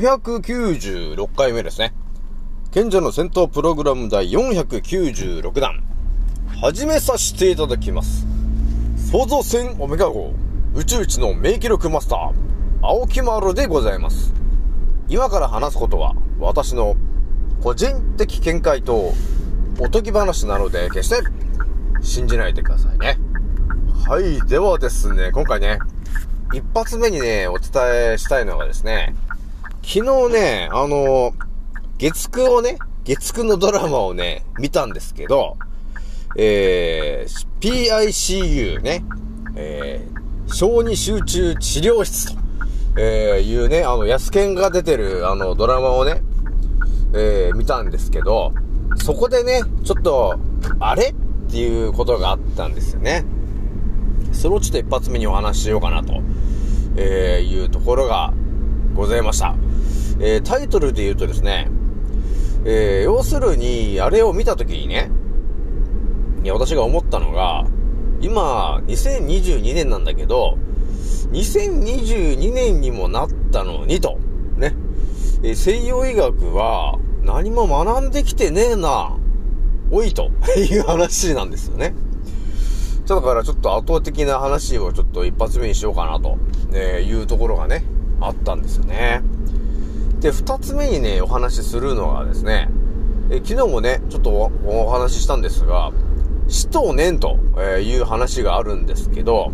596回目ですね。賢者の戦闘プログラム第496弾始めさせていただきます。創造船オメガ号宇宙一の名記録マスター青木丸でございます。今から話すことは私の個人的見解とおとぎ話なので決して信じないでくださいね。はい、ではですね、今回ね、一発目にねお伝えしたいのがですね、昨日ね、月9のドラマをね、見たんですけど、PICU ね、小児集中治療室というね、安健が出てるドラマをね、見たんですけど、そこでね、ちょっと、あれっていうことがあったんですよね。それをちょっと一発目にお話ししようかなと、いうところが、ございました。タイトルで言うとですね、要するにあれを見たときにね、私が思ったのが、今2022年なんだけど、2022年にもなったのにとね、西洋医学は何も学んできてねえな、おいという話なんですよね。だからちょっと圧倒的な話をちょっと一発目にしようかなと、いうところがね。あったんですよね。で、二つ目にねお話しするのがですね、昨日もねちょっと お話ししたんですが、死と念という話があるんですけど、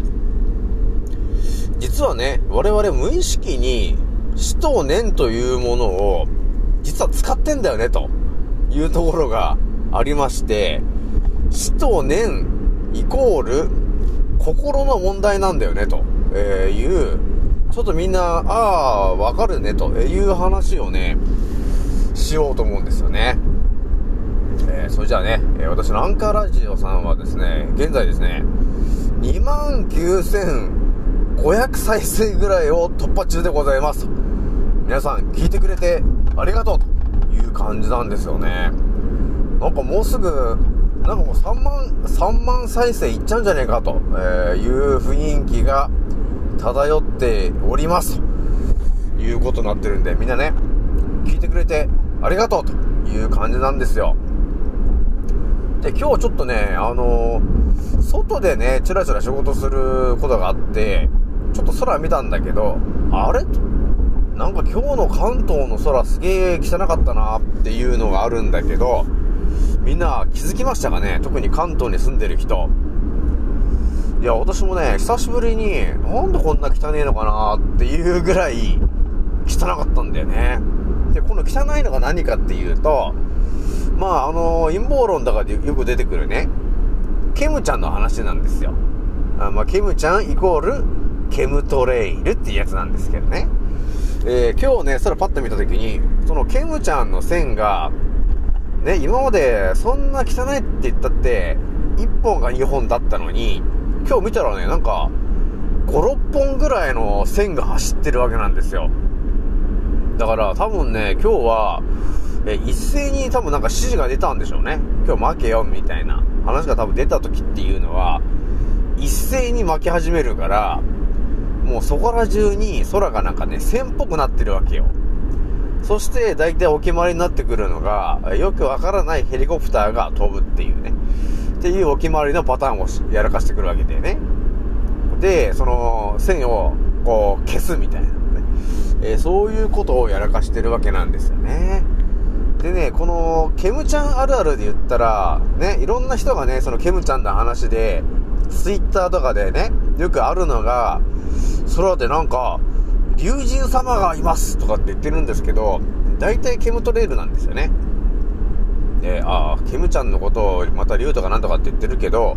実はね我々無意識に死と念というものを実は使ってんだよねというところがありまして、死と念イコール心の問題なんだよねというちょっとみんな、わかるね、という話をね、しようと思うんですよね。それじゃあね、私のアンカーラジオさんはですね、現在ですね、29,500 再生ぐらいを突破中でございます。皆さん、聞いてくれてありがとうという感じなんですよね。なんかもうすぐ、なんかもう3万再生いっちゃうんじゃねえかという雰囲気が、漂っておりますということになってるんで、みんなね聞いてくれてありがとうという感じなんですよ。で、今日ちょっとね外でねチラチラ仕事することがあって、ちょっと空見たんだけど、あれなんか今日の関東の空すげえ汚かったなっていうのがあるんだけど、みんな気づきましたかね、特に関東に住んでる人。いや、私もね、久しぶりに、なんでこんな汚いのかなっていうぐらい、汚かったんだよね。で、この汚いのが何かっていうと、まあ、陰謀論だからよく出てくるね、ケムちゃんの話なんですよ。まあ、ケムちゃんイコール、ケムトレイルっていうやつなんですけどね。今日ね、それパッと見たときに、そのケムちゃんの線が、ね、今までそんな汚いって言ったって、1本が2本だったのに、今日見たらね、なんか、5、6本ぐらいの線が走ってるわけなんですよ。だから多分ね、今日は、一斉に多分なんか指示が出たんでしょうね。今日負けよ、みたいな話が多分出た時っていうのは、一斉に負け始めるから、もうそこら中に空がなんかね、線っぽくなってるわけよ。そして大体お決まりになってくるのが、よくわからないヘリコプターが飛ぶっていうね。っていうお決まりのパターンをやらかしてくるわけでね。で、その線をこう消すみたいな、ね、そういうことをやらかしてるわけなんですよね。でね、このケムちゃんあるあるで言ったらね、いろんな人がね、そのケムちゃんの話でツイッターとかでね、よくあるのが、空でなんか竜神様がいますとかって言ってるんですけど、大体ケムトレイルなんですよね。で、あー、ケムちゃんのことをまた竜とかなんとかって言ってるけど、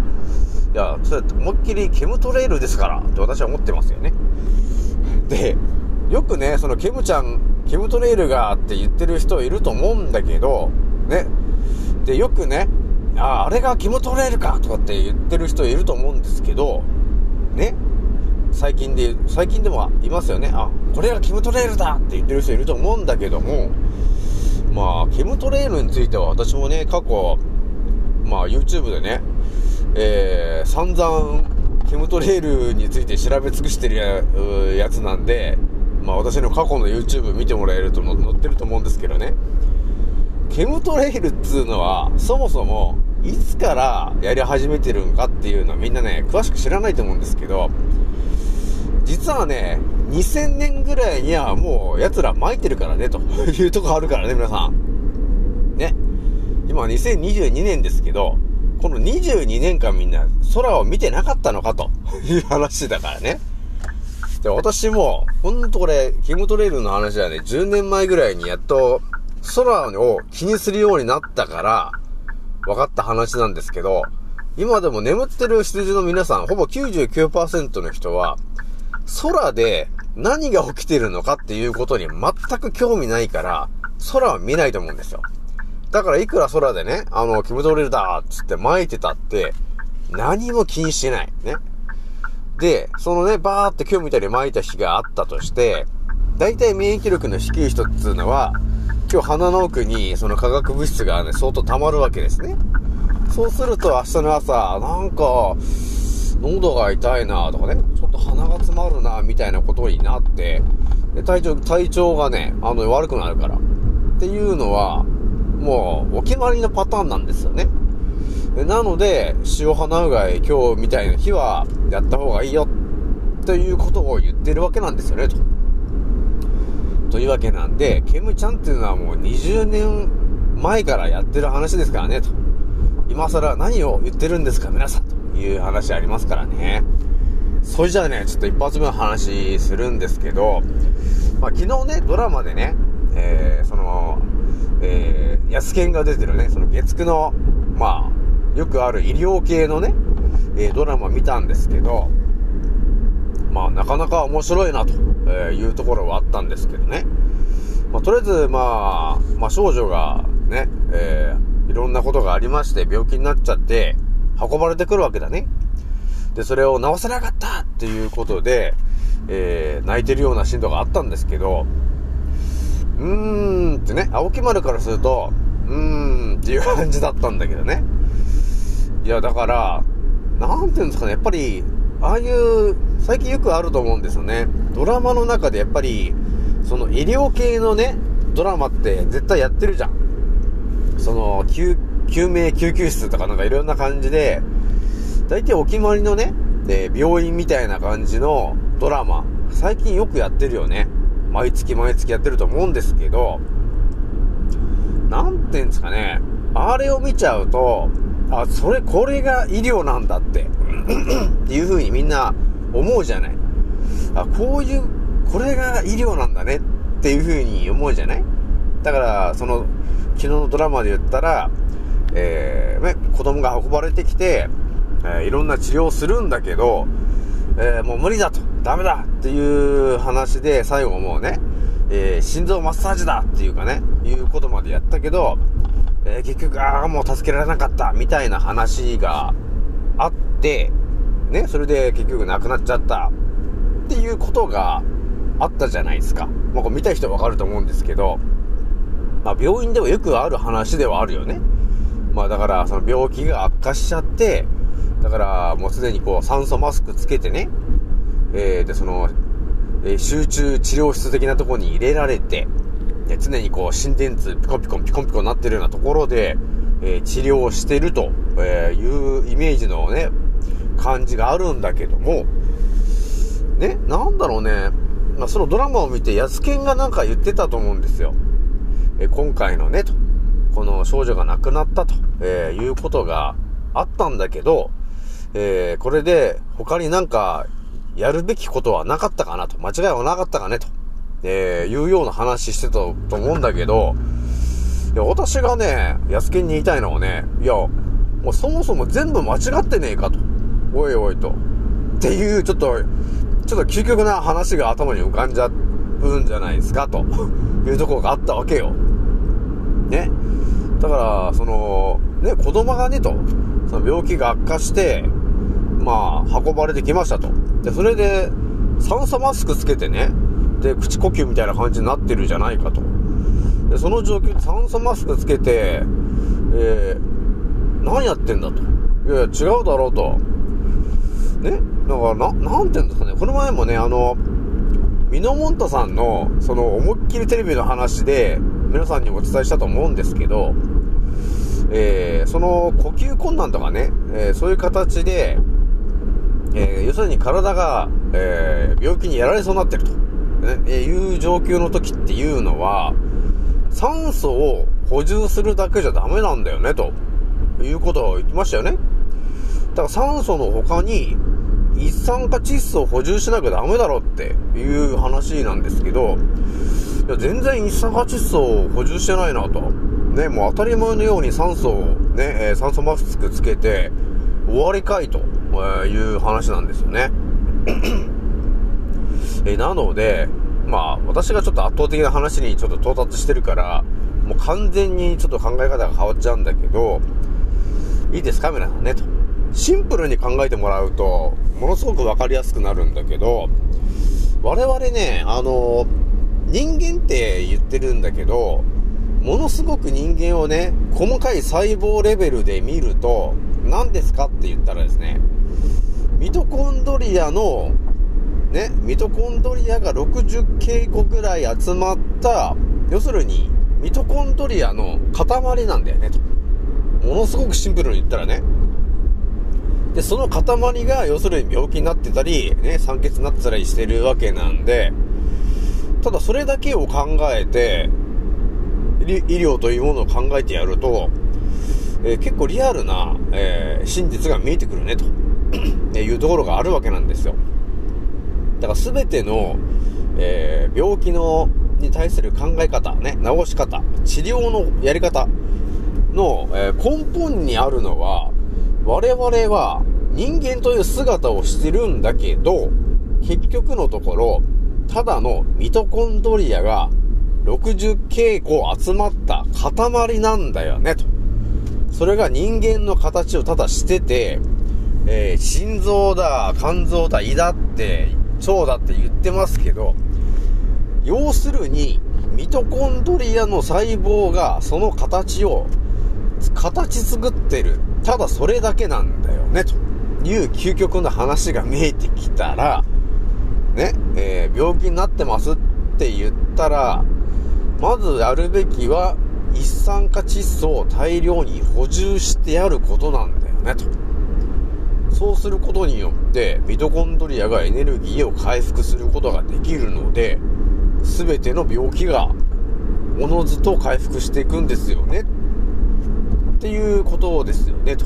いや、それ思いっきりケムトレイルですからって私は思ってますよね。で、よくね、そのケムちゃん、ケムトレイルがって言ってる人いると思うんだけどね。で、よくね、あ、あれがケムトレイルかとかって言ってる人いると思うんですけどね、最近でもいますよね。あ、これがケムトレイルだって言ってる人いると思うんだけども、まあケムトレイルについては私もね、過去、まあ YouTube でね、散々ケムトレイルについて調べ尽くしてる やつなんで、まあ私の過去の YouTube 見てもらえると載ってると思うんですけどね、ケムトレイルっつうのはそもそもいつからやり始めてるんかっていうのはみんなね、詳しく知らないと思うんですけど、実はね、2000年ぐらいにはもう奴ら巻いてるからねというとこあるからね、皆さんね。今は2022年ですけど、この22年間みんな空を見てなかったのかという話だからね。で、私もほんとこれケムトレイルの話はね、10年前ぐらいにやっと空を気にするようになったから分かった話なんですけど、今でも眠ってる羊の皆さん、ほぼ 99% の人は空で何が起きてるのかっていうことに全く興味ないから空は見ないと思うんですよ。だからいくら空でね、ケムトレイルだーっつって巻いてたって何も気にしないね。で、そのね、バーって今日みたいに巻いた日があったとして、だいたい免疫力の低い人っつうのは今日鼻の奥にその化学物質がね、相当溜まるわけですね。そうすると明日の朝、なんか喉が痛いなとかね、ちょっと鼻が詰まるなみたいなことになって、で、体調がね、悪くなるからっていうのはもうお決まりのパターンなんですよね。で、なので塩鼻うがい今日みたいな日はやった方がいいよということを言ってるわけなんですよねというわけなんで、ケムちゃんっていうのはもう20年前からやってる話ですからねと、今更何を言ってるんですか皆さんという話ありますからね。それじゃあね、ちょっと一発目の話するんですけど、まあ、昨日ね、ドラマでね、ヤスケンが出てるね、その月9の、まあ、よくある医療系のね、ドラマ見たんですけど、まあ、なかなか面白いなというところはあったんですけどね。まあ、とりあえず、まあ、少女がね、いろんなことがありまして、病気になっちゃって、運ばれてくるわけだね。で、それを治せなかったっていうことで、泣いてるようなシーンとかあったんですけど、うーんってね、青木丸からすると、うーんっていう感じだったんだけどね。いや、だから、なんていうんですかね、やっぱり、ああいう、最近よくあると思うんですよね。ドラマの中でやっぱり、その医療系のね、ドラマって絶対やってるじゃん。その、救急室とかなんかいろんな感じで、大体お決まりのね、病院みたいな感じのドラマ、最近よくやってるよね。毎月毎月やってると思うんですけど、なんていうんですかね、あれを見ちゃうと、あ、これが医療なんだってっていう風にみんな思うじゃない。あ、これが医療なんだねっていう風に思うじゃない。だからその昨日のドラマで言ったら、子供が運ばれてきて、いろんな治療をするんだけど、もう無理だと、ダメだっていう話で、最後もうね、心臓マッサージだっていうかね、いうことまでやったけど、結局、ああ、もう助けられなかったみたいな話があって、ね、それで結局亡くなっちゃったっていうことがあったじゃないですか。まあ、これ見た人はわかると思うんですけど、まあ、病院ではよくある話ではあるよね。まあ、だからその病気が悪化しちゃって、だからもうすでにこう酸素マスクつけてね、でその、集中治療室的なところに入れられて、常にこう心電図ピコピコなってるようなところで、治療をしてるというイメージのね感じがあるんだけどもね、なんだろうね、まあ、そのドラマを見てヤスケンがなんか言ってたと思うんですよ。今回のねとこの少女が亡くなったと、いうことがあったんだけど、これで他になんかやるべきことはなかったかなと、間違いはなかったかねと、いうような話してたと思うんだけど、いや私がねヤスケンに言いたいのはね、いやもうそもそも全部間違ってねえかと、おいおいとっていうちょっと究極な話が頭に浮かんじゃうんじゃないですかというところがあったわけよね。だからそのね子供がねとその病気が悪化してまあ運ばれてきましたと。でそれで酸素マスクつけてねで口呼吸みたいな感じになってるじゃないかと。でその状況で酸素マスクつけて、何やってんだと、いやいや違うだろうとね。だからなんていうんですかね、この前もねミノモンタさんのその思いっきりテレビの話で皆さんにお伝えしたと思うんですけど、その呼吸困難とかね、そういう形で、要するに体が、病気にやられそうになってると、いう状況の時っていうのは酸素を補充するだけじゃダメなんだよねということを言ってましたよね。だから酸素の他に一酸化窒素を補充しなきゃダメだろっていう話なんですけど、いや全然一酸化窒素を補充してないなとね、もう当たり前のように酸素をね、酸素マスクつけて終わりかいという話なんですよねなのでまあ私がちょっと圧倒的な話にちょっと到達してるからもう完全にちょっと考え方が変わっちゃうんだけど、いいですか皆さんねと、シンプルに考えてもらうとものすごく分かりやすくなるんだけど、我々ね人間って言ってるんだけどものすごく人間をね細かい細胞レベルで見ると何ですかって言ったらですね、ミトコンドリアのねミトコンドリアが60京個ぐらい集まった、要するにミトコンドリアの塊なんだよねと、ものすごくシンプルに言ったらね。でその塊が要するに病気になってたり、ね、酸欠になってたりしてるわけなんで、ただそれだけを考えて医療というものを考えてやると、結構リアルな、真実が見えてくるねというところがあるわけなんですよ。だから全ての、病気に対する考え方、ね、治し方、治療のやり方の、根本にあるのは我々は人間という姿をしてるんだけど結局のところただのミトコンドリアが60京個集まった塊なんだよねと。それが人間の形をただしてて、心臓だ肝臓だ胃だって腸だって言ってますけど、要するにミトコンドリアの細胞がその形作ってる、ただそれだけなんだよねという究極の話が見えてきたらね、病気になってますって言ったらまずやるべきは一酸化窒素を大量に補充してやることなんだよねと。そうすることによってミトコンドリアがエネルギーを回復することができるので全ての病気がおのずと回復していくんですよねっていうことですよねと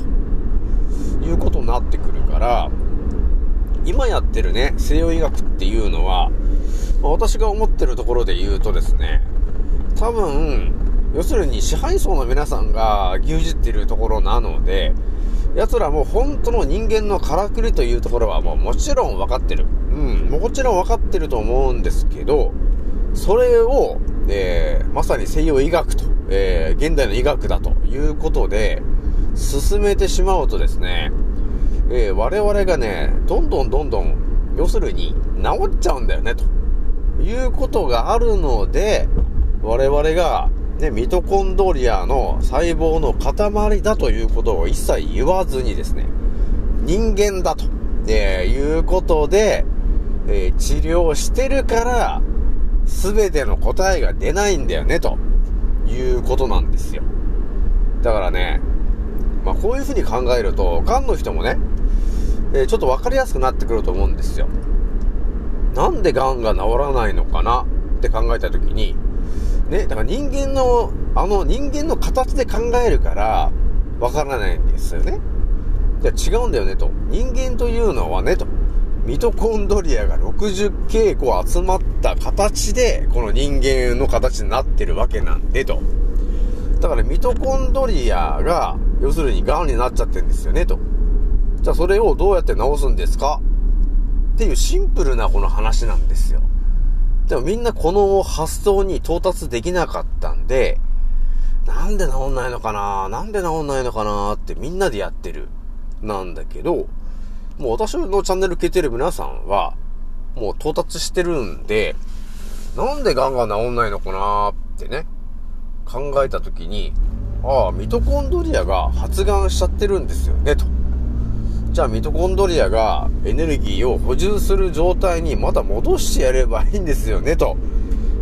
いうことになってくるから、今やってるね西洋医学っていうのは、まあ、私が思ってるところで言うとですね、多分要するに支配層の皆さんが牛耳ってるところなので、奴らも本当の人間のからくりというところはもうもちろん分かってる、もちろん分かってると思うんですけど、それを、まさに西洋医学と現代の医学だということで進めてしまうとですね、我々がねどんどん要するに治っちゃうんだよねということがあるので、我々が、ね、ミトコンドリアの細胞の塊だということを一切言わずにですね、人間だと、いうことで、治療してるから全ての答えが出ないんだよねということなんですよ。だからね、まあ、こういうふうに考えるとがんの人もね、ちょっと分かりやすくなってくると思うんですよ。なんでがんが治らないのかなって考えた時にね、だから人間の人間の形で考えるから分からないんですよね。じゃあ違うんだよねと、人間というのはねと、ミトコンドリアが60京個集まった形でこの人間の形になってるわけなんでと、だからミトコンドリアが要するにがんになっちゃってるんですよねと。じゃあそれをどうやって治すんですかっていうシンプルなこの話なんですよ。でもみんなこの発想に到達できなかったんで、なんで治んないのかな、なんで治んないのかなってみんなでやってるなんだけど、もう私のチャンネル聞いてる皆さんはもう到達してるんで、なんでがんが治んないのかなってね考えた時に、ああミトコンドリアが発がんしちゃってるんですよねと。じゃあミトコンドリアがエネルギーを補充する状態にまた戻してやればいいんですよねと、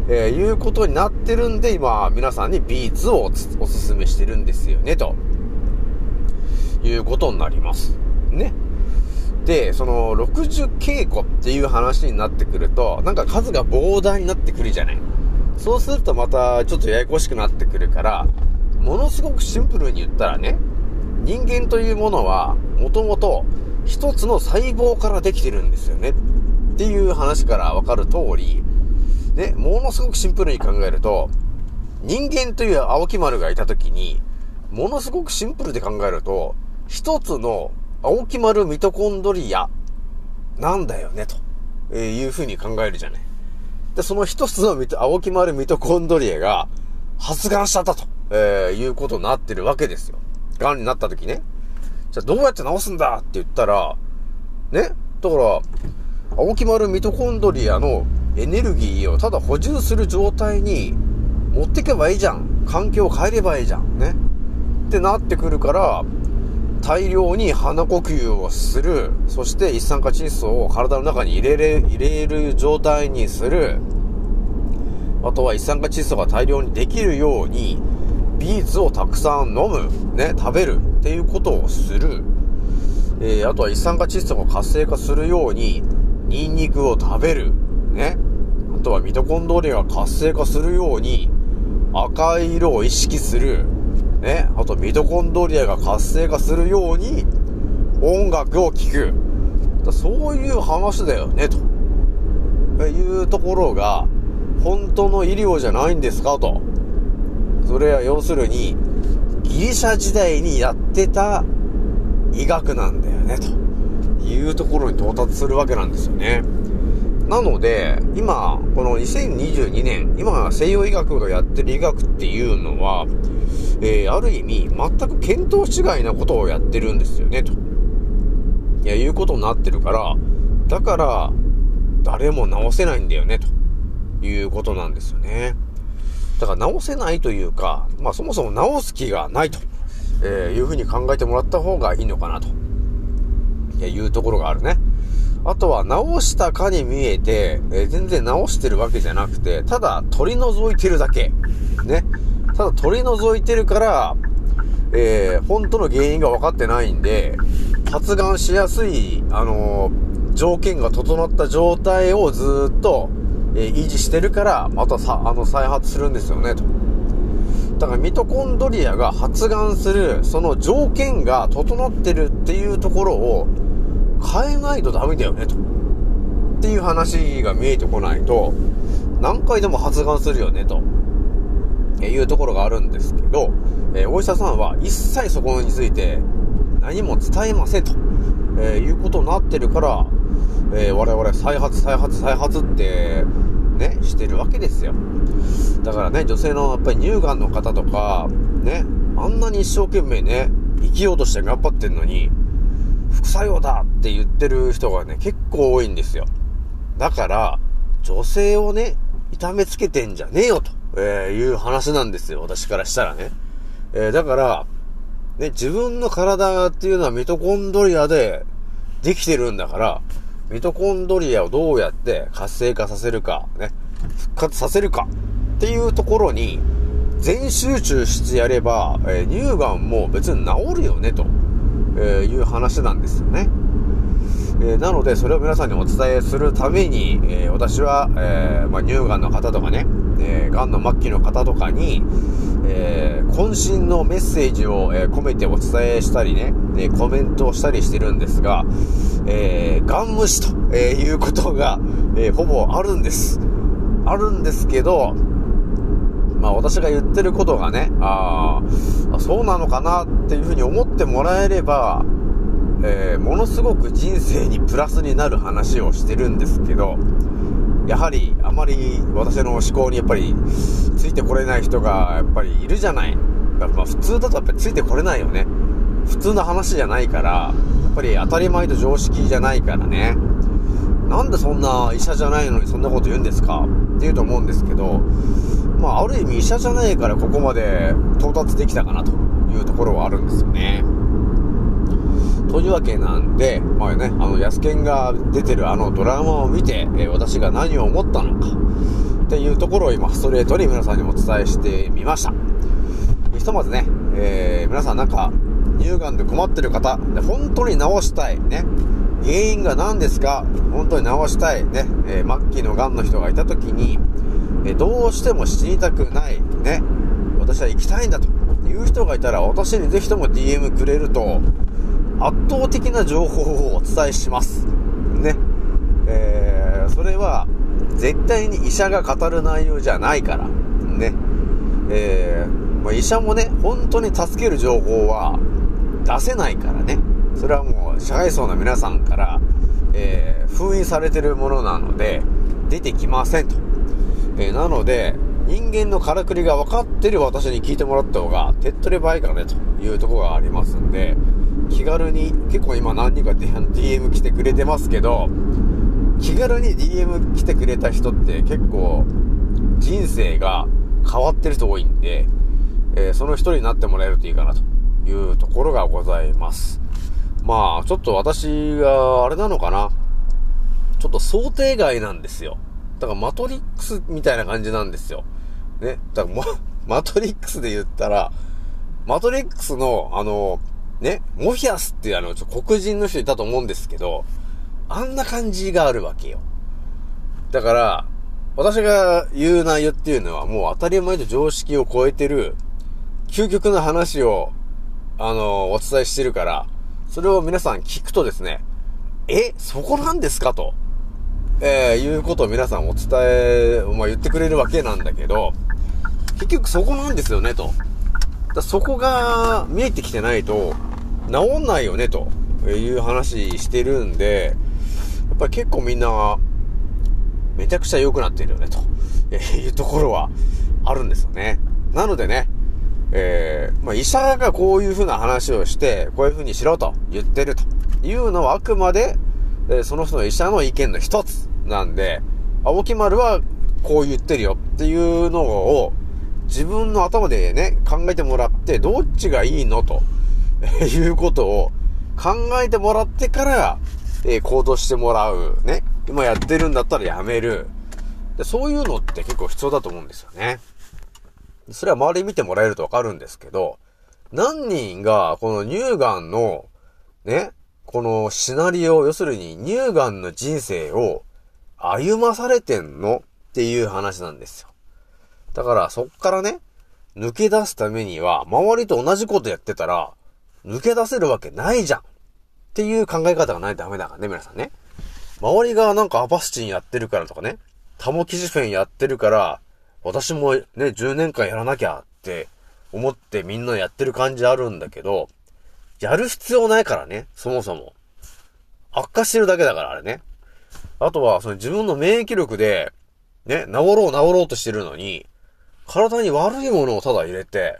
いうことになってるんで、今皆さんにビーツをおすすめしてるんですよねということになりますね。でその60京個っていう話になってくると、なんか数が膨大になってくるじゃない。そうするとまたちょっとややこしくなってくるから、ものすごくシンプルに言ったらね、人間というものはもともと一つの細胞からできてるんですよねっていう話から分かる通り、ね、ものすごくシンプルに考えると、人間という青木丸がいた時にものすごくシンプルで考えると一つの青木丸ミトコンドリアなんだよねというふうに考えるじゃない。でその一つの青木丸ミトコンドリアが発がんしちゃったと、いうことになってるわけですよ。がんになった時ね、じゃあどうやって治すんだって言ったらね、だから青木丸ミトコンドリアのエネルギーをただ補充する状態に持っていけばいいじゃん、環境を変えればいいじゃんねってなってくるから、大量に鼻呼吸をする、そして一酸化窒素を体の中に入れる状態にする、あとは一酸化窒素が大量にできるようにビーツをたくさん飲む、ね、食べるっていうことをする、あとは一酸化窒素が活性化するようにニンニクを食べる、ね、あとはミトコンドリアが活性化するように赤い色を意識する、ね、あとミトコンドリアが活性化するように音楽を聴く、だそういう話だよねというところが本当の医療じゃないんですかと。それは要するにギリシャ時代にやってた医学なんだよねというところに到達するわけなんですよね。なので今この2022年、今西洋医学がやってる医学っていうのは、ある意味全く見当違いなことをやってるんですよねということになってるから、だから誰も治せないんだよねということなんですよね。だから治せないというか、まあ、そもそも治す気がないと、いうふうに考えてもらった方がいいのかなというところがあるね。あとは治したかに見えて、全然治してるわけじゃなくて、ただ取り除いてるだけね。ただ取り除いてるから、本当の原因が分かってないんで、発がんしやすい、条件が整った状態をずっと維持してるから、また再発するんですよねと。だからミトコンドリアが発がんするその条件が整ってるっていうところを変えないとダメだよねとっていう話が見えてこないと、何回でも発がんするよねというところがあるんですけど、お医者さんは一切そこについて何も伝えませんと、いうことになってるから、我々再発ってねしてるわけですよ。だからね、女性のやっぱり乳がんの方とかね、あんなに一生懸命ね生きようとして頑張ってんのに副作用だって言ってる人がね結構多いんですよ。だから女性をね痛めつけてんじゃねえよと、いう話なんですよ、私からしたらね。だからね、自分の体っていうのはミトコンドリアでできてるんだから、ミトコンドリアをどうやって活性化させるか、ね、復活させるかっていうところに全集中してやれば、乳がんも別に治るよねと、いう話なんですよね。なのでそれを皆さんにお伝えするために、私は、乳がんの方とかね、がんの末期の方とかに、渾身のメッセージを、込めてお伝えしたりね、コメントをしたりしてるんですが、がん無視と、いうことが、ほぼあるんです。あるんですけど、まあ私が言ってることがね、そうなのかなっていうふうに思ってもらえれば、ものすごく人生にプラスになる話をしてるんですけど、やはりあまり私の思考にやっぱりついてこれない人がやっぱりいるじゃない。まあ普通だとやっぱりついてこれないよね。普通の話じゃないから、やっぱり当たり前と常識じゃないからね。なんでそんな医者じゃないのにそんなこと言うんですかっていうと思うんですけど、まあある意味医者じゃないからここまで到達できたかなというところはあるんですよね。というわけなんで、まあね、ヤスケンが出てるあのドラマを見て、私が何を思ったのかっていうところを今ストレートに皆さんにもお伝えしてみました。ひとまずね、皆さんなんか乳がんで困ってる方、本当に治したいね、原因が何ですか、本当に治したいね、末期のがんの人がいた時に、どうしても死にたくないね、私は生きたいんだという人がいたら、私にぜひとも DM くれると圧倒的な情報をお伝えしますね。それは絶対に医者が語る内容じゃないからね。医者もね、本当に助ける情報は出せないからね。それはもう社会層の皆さんから、封印されてるものなので出てきませんと。なので人間のからくりが分かってる私に聞いてもらった方が手っ取り早いからねというところがありますんで、気軽に、結構今何人か DM 来てくれてますけど、気軽に DM 来てくれた人って結構人生が変わってる人多いんで、その一人になってもらえるといいかなというところがございます。まあちょっと私があれなのかな、ちょっと想定外なんですよ。だからマトリックスみたいな感じなんですよね。だからマトリックスで言ったら、マトリックスのね、モフィアスっていう黒人の人いたと思うんですけど、あんな感じがあるわけよ。だから私が言う内容っていうのはもう当たり前と常識を超えてる究極の話をお伝えしてるから、それを皆さん聞くとですね、そこなんですかと、いうことを皆さんお伝え、言ってくれるわけなんだけど、結局そこなんですよねと。だそこが見えてきてないと治んないよねという話してるんで、やっぱり結構みんなめちゃくちゃ良くなってるよねというところはあるんですよね。なのでね、医者がこういう風な話をしてこういう風にしろと言ってるというのはあくまで、その人の医者の意見の一つなんで、青木丸はこう言ってるよっていうのを自分の頭でね考えてもらって、どっちがいいのということを考えてもらってから、行動してもらうね。今やってるんだったらやめる。でそういうのって結構必要だと思うんですよね。それは周り見てもらえるとわかるんですけど、何人がこの乳がんのね、このシナリオ、要するに乳がんの人生を歩まされてんのっていう話なんですよ。だからそっからね、抜け出すためには周りと同じことやってたら抜け出せるわけないじゃんっていう考え方がないとダメだからね、皆さんね。周りがなんかアパスチンやってるからとかね、タモキシフェンやってるから私もね10年間やらなきゃって思ってみんなやってる感じあるんだけど、やる必要ないからね。そもそも悪化してるだけだから、あれね。あとはその自分の免疫力でね、治ろうとしてるのに体に悪いものをただ入れて、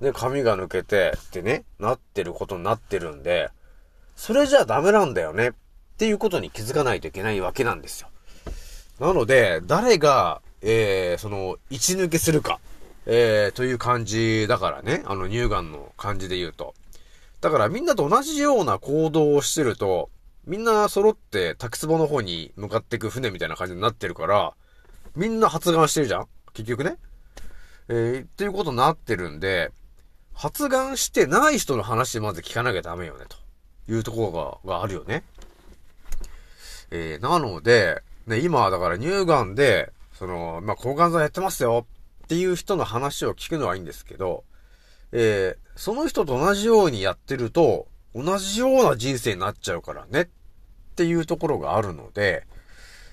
ね、髪が抜けてってね、なってることになってるんで、それじゃダメなんだよねっていうことに気づかないといけないわけなんですよ。なので、誰が、位置抜けするか、という感じだからね、乳がんの感じで言うと。だからみんなと同じような行動をしてると、みんな揃って滝壺の方に向かっていく船みたいな感じになってるから、みんな発がんしてるじゃん結局ね。っていうことになってるんで、発がんしてない人の話まず聞かなきゃダメよね、というところがあるよね。なので、ね、今、だから乳がんで、抗がん剤やってますよっていう人の話を聞くのはいいんですけど、その人と同じようにやってると、同じような人生になっちゃうからねっていうところがあるので、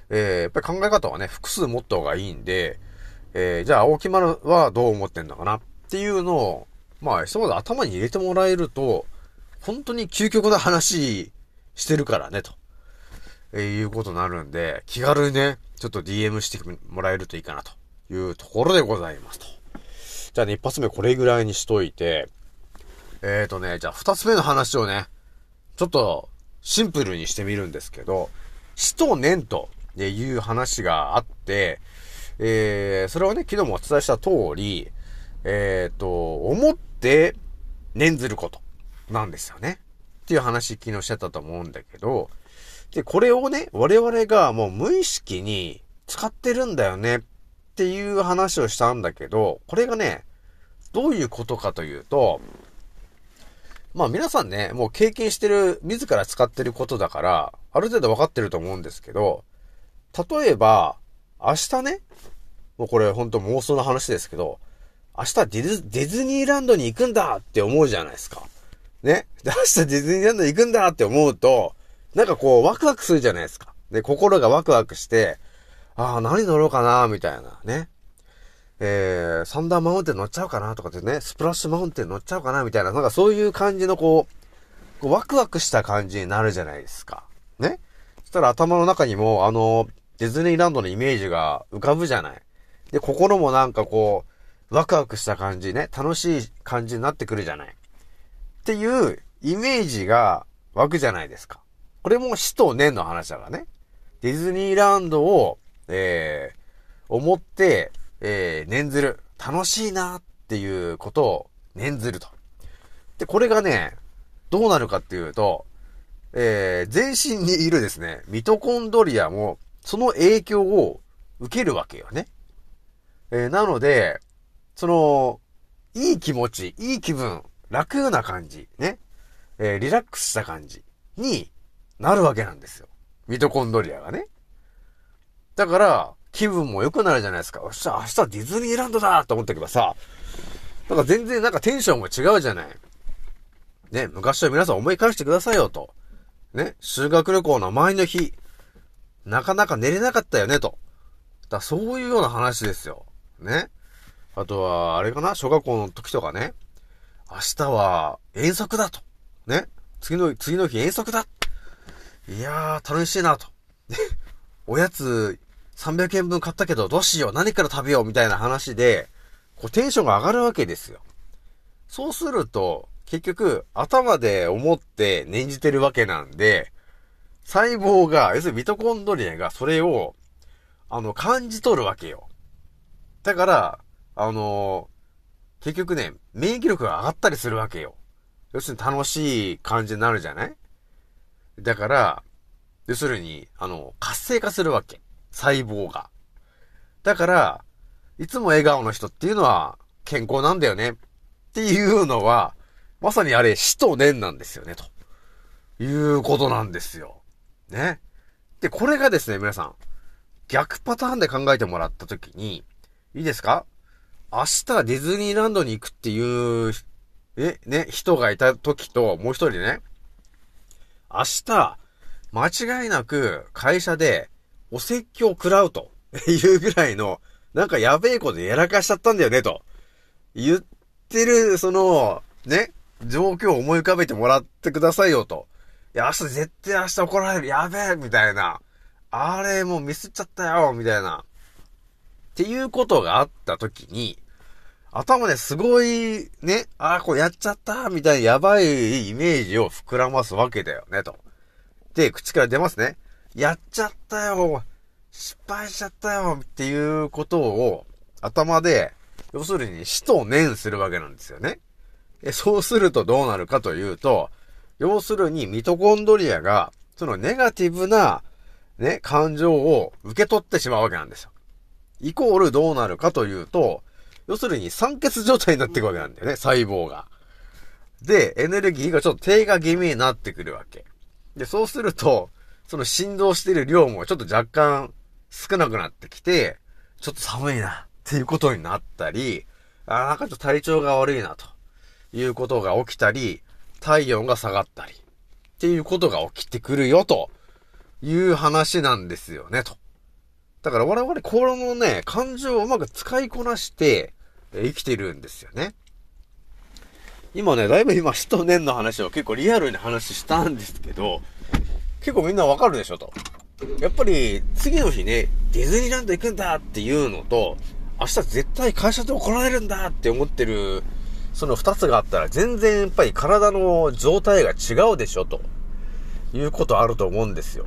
やっぱり考え方はね、複数持った方がいいんで、じゃあ、青木丸はどう思ってんのかなっていうのを、そうだ、頭に入れてもらえると、本当に究極な話してるからね、と、いうことになるんで、気軽にね、ちょっと DM してもらえるといいかな、というところでございますと。じゃあね、一発目これぐらいにしといて、じゃあ二つ目の話をね、ちょっとシンプルにしてみるんですけど、死と念という話があって、それをね、昨日もお伝えした通り、思って念ずることなんですよね。っていう話昨日してたと思うんだけど、で、これをね、我々がもう無意識に使ってるんだよねっていう話をしたんだけど、これがね、どういうことかというと、皆さんね、もう経験してる、自ら使ってることだから、ある程度分かってると思うんですけど、例えば、明日ね、もうこれ本当妄想の話ですけど、明日ディズニーランドに行くんだって思うじゃないですか。ね。で、明日ディズニーランドに行くんだって思うと、なんかこうワクワクするじゃないですか。で、心がワクワクして、何乗ろうかなみたいなね。サンダーマウンテン乗っちゃうかなとかってね、スプラッシュマウンテン乗っちゃうかなみたいな、なんかそういう感じのこうワクワクした感じになるじゃないですか。ね。そしたら頭の中にも、ディズニーランドのイメージが浮かぶじゃない。で、心もなんかこう、ワクワクした感じね、楽しい感じになってくるじゃない。っていうイメージが湧くじゃないですか。これも死と念の話だからね。ディズニーランドを、思って、念ずる。楽しいなっていうことを念ずると。で、これがね、どうなるかっていうと、全身にいるですね、ミトコンドリアも、その影響を受けるわけよね。なので、いい気持ち、いい気分、楽な感じ、ね。リラックスした感じになるわけなんですよ。ミトコンドリアがね。だから、気分も良くなるじゃないですか。明日ディズニーランドだと思ったけどさ、だから全然なんかテンションも違うじゃない。ね、昔は皆さん思い返してくださいよと。ね、修学旅行の前の日、なかなか寝れなかったよねと。だそういうような話ですよ。ね。あとは、あれかな、小学校の時とかね、明日は遠足だと。ね。次の日遠足だ。いやー、楽しいなと。おやつ、300円分買ったけどどうしよう何から食べようみたいな話でテンションが上がるわけですよ。そうすると結局頭で思って念じてるわけなんで、細胞が、要するにミトコンドリアがそれを感じ取るわけよ。だから結局ね、免疫力が上がったりするわけよ。要するに楽しい感じになるじゃない。だから要するに活性化するわけ、細胞が。だから、いつも笑顔の人っていうのは健康なんだよねっていうのは、まさにあれ、死と念なんですよね、ということなんですよ。ね。で、これがですね、皆さん、逆パターンで考えてもらったときに、いいですか？明日ディズニーランドに行くっていう、人がいたときと、もう一人でね、明日、間違いなく会社で、お説教食らうというぐらいの、なんかやべえことやらかしちゃったんだよね、と言ってる、状況を思い浮かべてもらってくださいよ、と。いや、明日怒られる、やべえ、みたいな。あれ、もうミスっちゃったよ、みたいな。っていうことがあった時に、頭ですごい、これやっちゃった、みたいなやばいイメージを膨らますわけだよね、と。で、口から出ますね。やっちゃったよ、失敗しちゃったよっていうことを頭で、要するに死と念するわけなんですよね。そうするとどうなるかというと、要するにミトコンドリアがそのネガティブなね、感情を受け取ってしまうわけなんですよ。イコールどうなるかというと、要するに酸欠状態になっていくわけなんだよね、細胞が。で、エネルギーがちょっと低下気味になってくるわけ。で、そうすると、その振動している量もちょっと若干少なくなってきて、ちょっと寒いなっていうことになったり、なんかちょっと体調が悪いなということが起きたり、体温が下がったりっていうことが起きてくるよという話なんですよねと。だから我々このね、感情をうまく使いこなして生きてるんですよね。今ね、だいぶ今死と年の話を結構リアルに話したんですけど、結構みんなわかるでしょと。やっぱり次の日ね、ディズニーランド行くんだっていうのと、明日絶対会社で怒られるんだって思ってる、その二つがあったら全然やっぱり体の状態が違うでしょということあると思うんですよ。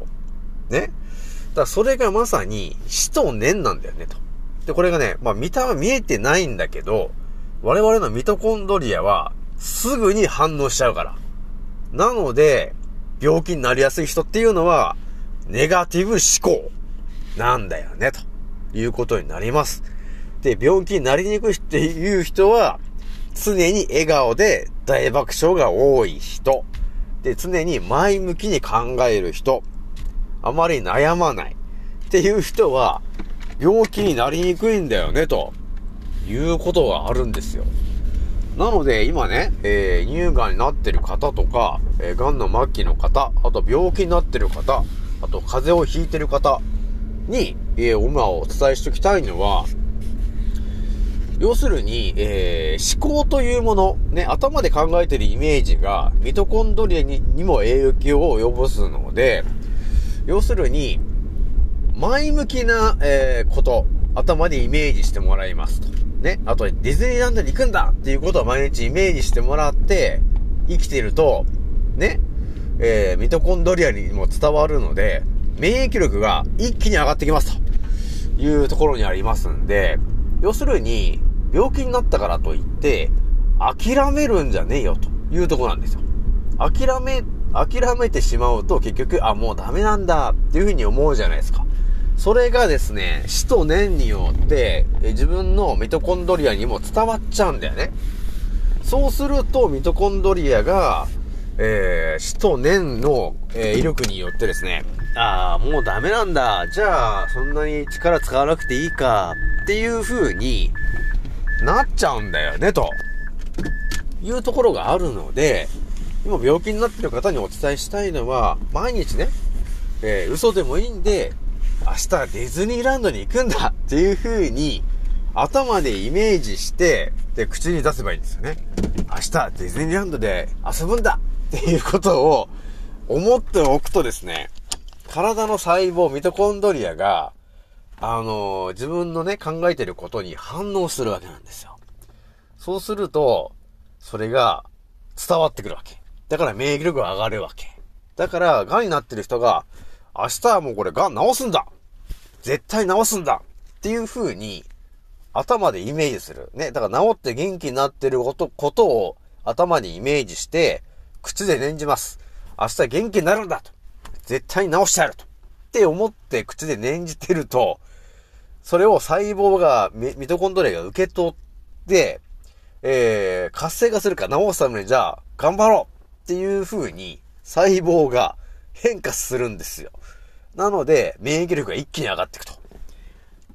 ね。だからそれがまさに死と年なんだよねと。で、これがね、まあ見た目は見えてないんだけど、我々のミトコンドリアはすぐに反応しちゃうから。なので、病気になりやすい人っていうのは、ネガティブ思考なんだよね、ということになります。で、病気になりにくいっていう人は、常に笑顔で大爆笑が多い人。で、常に前向きに考える人。あまり悩まないっていう人は、病気になりにくいんだよね、ということがあるんですよ。なので今ね、乳がんになってる方とか、がんの末期の方、あと病気になってる方、あと風邪をひいてる方に、今お伝えしておきたいのは、要するに、思考というもの、ね、頭で考えてるイメージがミトコンドリアにも影響を及ぼすので、要するに前向きな、こと、頭でイメージしてもらいますと。ね、あとディズニーランドに行くんだっていうことを毎日イメージしてもらって生きてるとね、ミトコンドリアにも伝わるので免疫力が一気に上がってきますというところにありますんで、要するに病気になったからといって諦めるんじゃねえよというところなんですよ。諦めてしまうと結局もうダメなんだっていうふうに思うじゃないですか。それがですね、死と年によって自分のミトコンドリアにも伝わっちゃうんだよね。そうするとミトコンドリアが、死と年の、威力によってですね、もうダメなんだ、じゃあそんなに力使わなくていいかっていう風になっちゃうんだよねというところがあるので、今病気になってる方にお伝えしたいのは、毎日ね、嘘でもいいんで明日はディズニーランドに行くんだっていう風に頭でイメージして、で、口に出せばいいんですよね。明日はディズニーランドで遊ぶんだっていうことを思っておくとですね、体の細胞、ミトコンドリアが、自分のね、考えてることに反応するわけなんですよ。そうすると、それが伝わってくるわけ。だから免疫力が上がるわけ。だから、癌になってる人が、明日はもうこれがん治すんだ、絶対治すんだっていう風に頭でイメージする。ね。だから治って元気になってることを頭にイメージして口で念じます。明日元気になるんだと。絶対治してやると。って思って口で念じてると、それを細胞が、ミトコンドリアが受け取って、活性化するか治すためにじゃあ頑張ろうっていう風に細胞が変化するんですよ。なので免疫力が一気に上がっていくとっ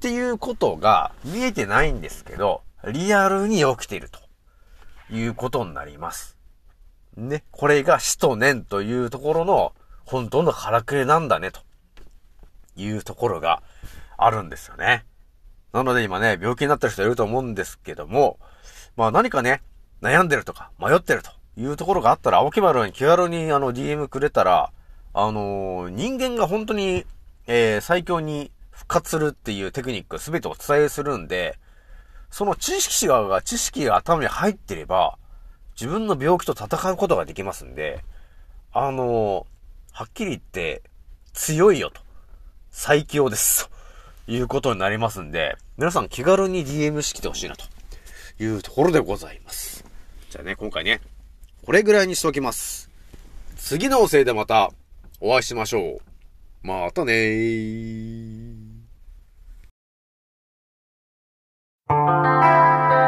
ていうことが見えてないんですけどリアルに起きているということになりますね。これが死と年というところの本当のからくれなんだねというところがあるんですよね。なので今ね、病気になってる人いると思うんですけども、まあ何かね、悩んでるとか迷ってるというところがあったら青木丸に気軽にDM くれたら人間が本当に、最強に復活するっていうテクニック全てお伝えするんで、その知識が頭に入ってれば、自分の病気と戦うことができますんで、はっきり言って、強いよと。最強です。ということになりますんで、皆さん気軽に DM してきてほしいなというところでございます。じゃあね、今回ね、これぐらいにしておきます。次のおせいでまた、お会いしましょう。またねー。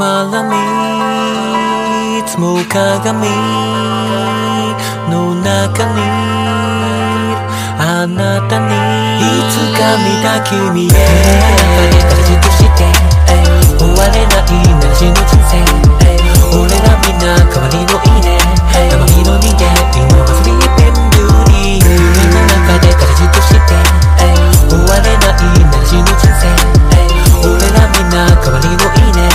まだ見つも鏡の中にあなたにいつか見た君へ形として終われないなしの人生俺らみんな代わりのいいね生身の人間今はスリーペンビューリー夢の中で形として終われないなしの人生俺らみんな代わりのいいね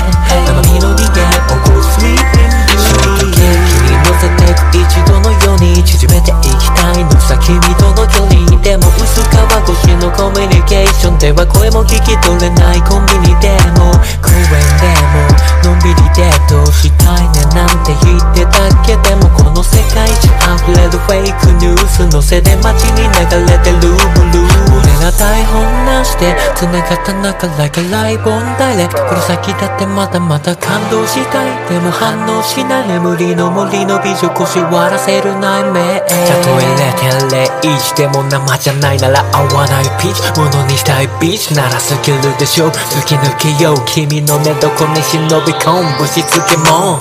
生身の人間をこうスリーペンビューリー衝撃に乗せてく一度のように縮めていきたいのさ君との距離でも薄皮越しのコミュニケーションでは声も聞き取れないコンビニでも公園でものんびりデートしたいねなんて言ってたけでもこの世界中溢れるフェイクニュースのせで街に流れてるブルー台本なしで繋がった中 Like a live on direct この先だってまだまだ感動したいでも反応しない眠りの森の美女こし割らせる内面たとえ 0.01 でも生じゃないなら合わないピーチ物にしたいビーチなら過ぎるでしょ突き抜けよう君の寝床に忍び込むぶしつけも